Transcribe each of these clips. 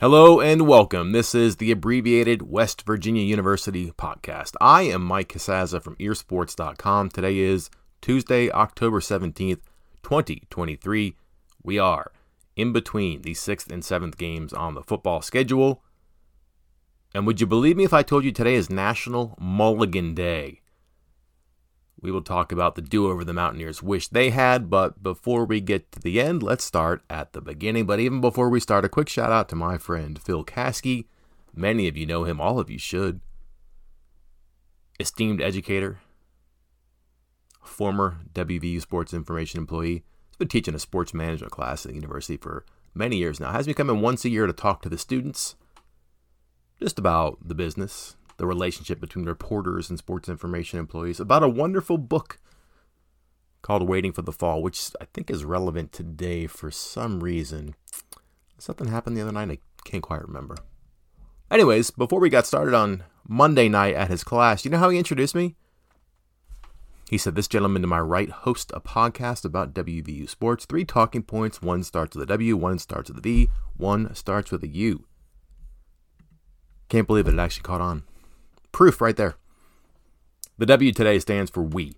Hello and welcome. This is the abbreviated West Virginia University podcast. I am Mike Casazza from earsports.com. Today is Tuesday, October 17th, 2023. We are in between the 6th and 7th games on the football schedule. And would you believe me if I told you today is National Mulligan Day? We will talk about the do-over the Mountaineers wish they had, but before we get to the end, let's start at the beginning. But even before we start, a quick shout-out to my friend Phil Kasky. Many of you know him. All of you should. Esteemed educator. Former WVU sports information employee. He's been teaching a sports management class at the university for many years now. Has me come in once a year to talk to the students just about the business, the relationship between reporters and sports information employees, about a wonderful book called Waiting for the Fall, which I think is relevant today for some reason. Something happened the other night, I can't quite remember. Anyways, before we got started on Monday night at his class, you know how he introduced me? He said, "This gentleman to my right hosts a podcast about WVU sports. Three talking points, one starts with a W, one starts with a V, one starts with a U." Can't believe it actually caught on. Proof right there. The W today stands for we,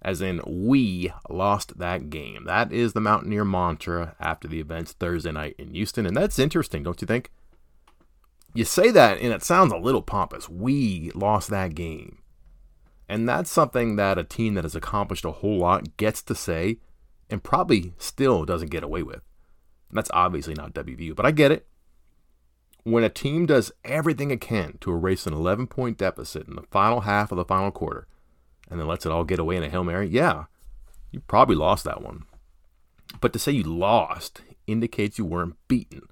as in we lost that game. That is the Mountaineer mantra after the events Thursday night in Houston, and that's interesting, don't you think? You say that, and it sounds a little pompous. We lost that game. And that's something that a team that has accomplished a whole lot gets to say and probably still doesn't get away with. And that's obviously not WVU, but I get it. When a team does everything it can to erase an 11-point deficit in the final half of the final quarter and then lets it all get away in a Hail Mary, yeah, you probably lost that one. But to say you lost indicates you weren't beaten.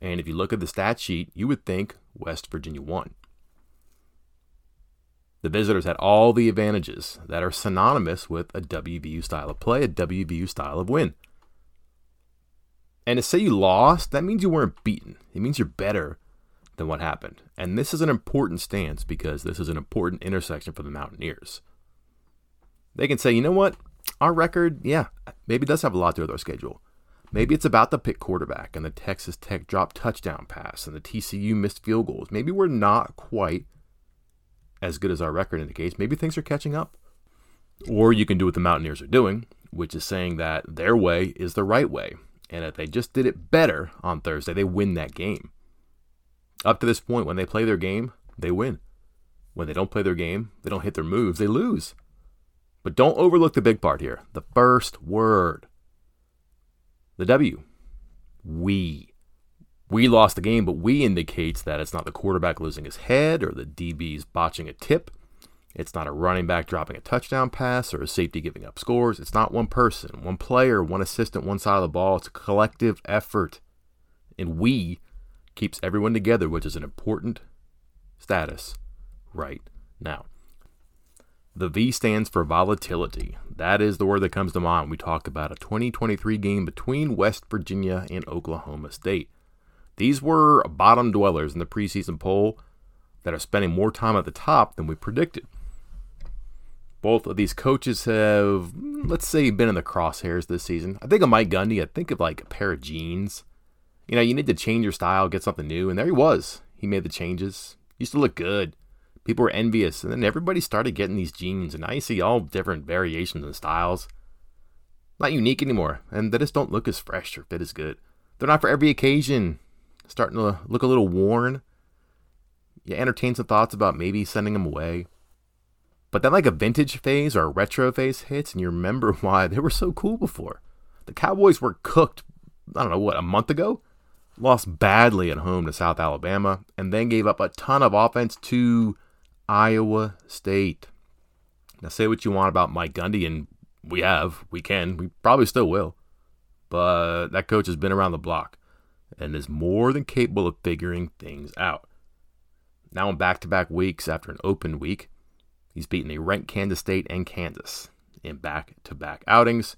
And if you look at the stat sheet, you would think West Virginia won. The visitors had all the advantages that are synonymous with a WVU style of play, a WVU style of win. And to say you lost, that means you weren't beaten. It means you're better than what happened. And this is an important stance because this is an important intersection for the Mountaineers. They can say, you know what? Our record, yeah, maybe it does have a lot to do with our schedule. Maybe it's about the Pitt quarterback and the Texas Tech dropped touchdown pass and the TCU missed field goals. Maybe we're not quite as good as our record indicates. Maybe things are catching up. Or you can do what the Mountaineers are doing, which is saying that their way is the right way. And if they just did it better on Thursday, they win that game. Up to this point, when they play their game, they win. When they don't play their game, they don't hit their moves, they lose. But don't overlook the big part here. The first word. The W. We. We lost the game, but we indicates that it's not the quarterback losing his head or the DBs botching a tip. It's not a running back dropping a touchdown pass or a safety giving up scores. It's not one person, one player, one assistant, one side of the ball. It's a collective effort. And we keeps everyone together, which is an important status right now. The V stands for volatility. That is the word that comes to mind when we talk about a 2023 game between West Virginia and Oklahoma State. These were bottom dwellers in the preseason poll that are spending more time at the top than we predicted. Both of these coaches have, let's say, been in the crosshairs this season. I think of Mike Gundy. I think of like a pair of jeans. You know, you need to change your style, get something new. And there he was. He made the changes. He used to look good. People were envious. And then everybody started getting these jeans. And now you see all different variations and styles. Not unique anymore. And they just don't look as fresh or fit as good. They're not for every occasion. Starting to look a little worn. You entertain some thoughts about maybe sending them away. But then like a vintage phase or a retro phase hits, and you remember why they were so cool before. The Cowboys were cooked, a month ago? Lost badly at home to South Alabama, and then gave up a ton of offense to Iowa State. Now say what you want about Mike Gundy, and we probably still will. But that coach has been around the block, and is more than capable of figuring things out. Now in back-to-back weeks after an open week, he's beaten a ranked Kansas State and Kansas in back-to-back outings,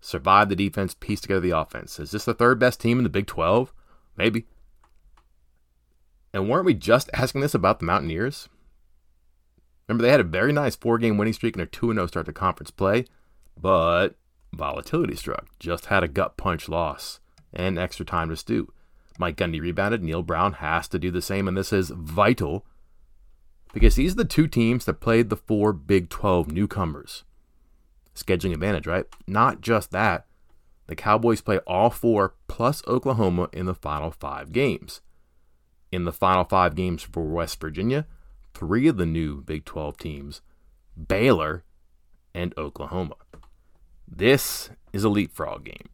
survived the defense, pieced together the offense. Is this the third best team in the Big 12? Maybe. And weren't we just asking this about the Mountaineers? Remember, they had a very nice 4-game winning streak and a 2-0 start to conference play, but volatility struck. Just had a gut punch loss and extra time to stew. Mike Gundy rebounded. Neil Brown has to do the same, and this is vital because these are the two teams that played the four Big 12 newcomers. Scheduling advantage, right? Not just that, the Cowboys play all four plus Oklahoma in the final five games. In the final five games for West Virginia, three of the new Big 12 teams, Baylor and Oklahoma. This is a leapfrog game.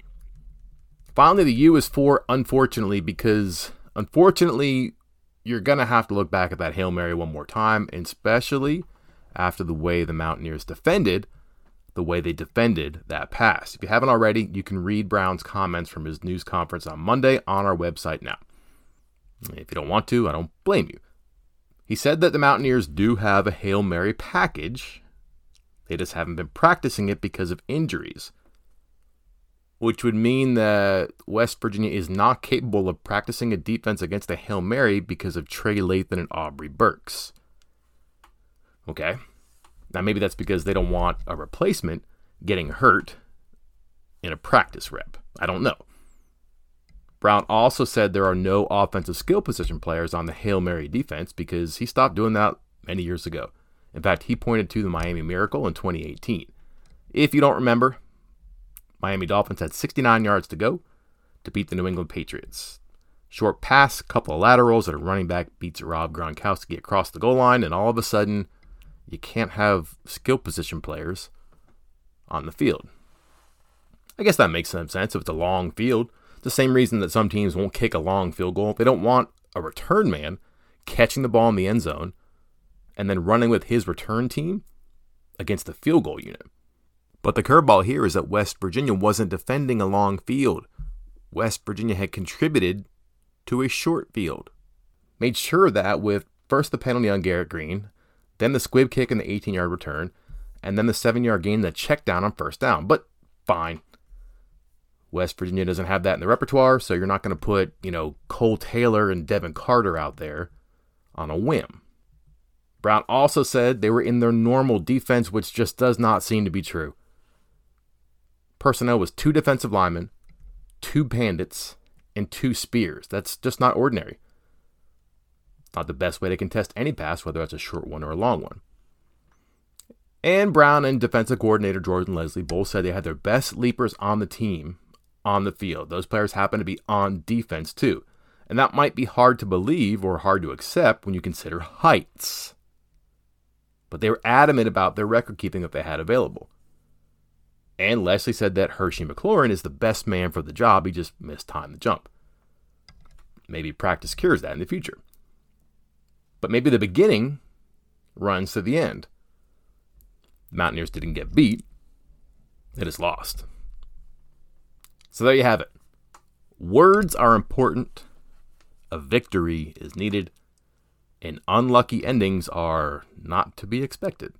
Finally, the U is for unfortunately, because unfortunately, you're going to have to look back at that Hail Mary one more time, especially after the way the Mountaineers defended, the way they defended that pass. If you haven't already, you can read Brown's comments from his news conference on Monday on our website now. If you don't want to, I don't blame you. He said that the Mountaineers do have a Hail Mary package. They just haven't been practicing it because of injuries, which would mean that West Virginia is not capable of practicing a defense against a Hail Mary because of Trey Latham and Aubrey Burks. Okay. Now, maybe that's because they don't want a replacement getting hurt in a practice rep. I don't know. Brown also said there are no offensive skill position players on the Hail Mary defense because he stopped doing that many years ago. In fact, he pointed to the Miami Miracle in 2018. If you don't remember, Miami Dolphins had 69 yards to go to beat the New England Patriots. Short pass, couple of laterals, and a running back beats Rob Gronkowski across the goal line, and all of a sudden, you can't have skill position players on the field. I guess that makes some sense if it's a long field. It's the same reason that some teams won't kick a long field goal. They don't want a return man catching the ball in the end zone and then running with his return team against the field goal unit. But the curveball here is that West Virginia wasn't defending a long field. West Virginia had contributed to a short field. Made sure that with first the penalty on Garrett Green, then the squib kick and the 18-yard return, and then the 7-yard gain, the check down on first down. But fine. West Virginia doesn't have that in the repertoire, so you're not going to put, Cole Taylor and Devin Carter out there on a whim. Brown also said they were in their normal defense, which just does not seem to be true. Personnel was two defensive linemen, two bandits, and two spears. That's just not ordinary. Not the best way to contest any pass, whether that's a short one or a long one. And Brown and defensive coordinator Jordan Leslie both said they had their best leapers on the team on the field. Those players happen to be on defense too. And that might be hard to believe or hard to accept when you consider heights. But they were adamant about their record keeping that they had available. And Leslie said that Hershey McLaurin is the best man for the job. He just mistimed the jump. Maybe practice cures that in the future. But maybe the beginning runs to the end. The Mountaineers didn't get beat. They just lost. So there you have it. Words are important. A victory is needed. And unlucky endings are not to be expected.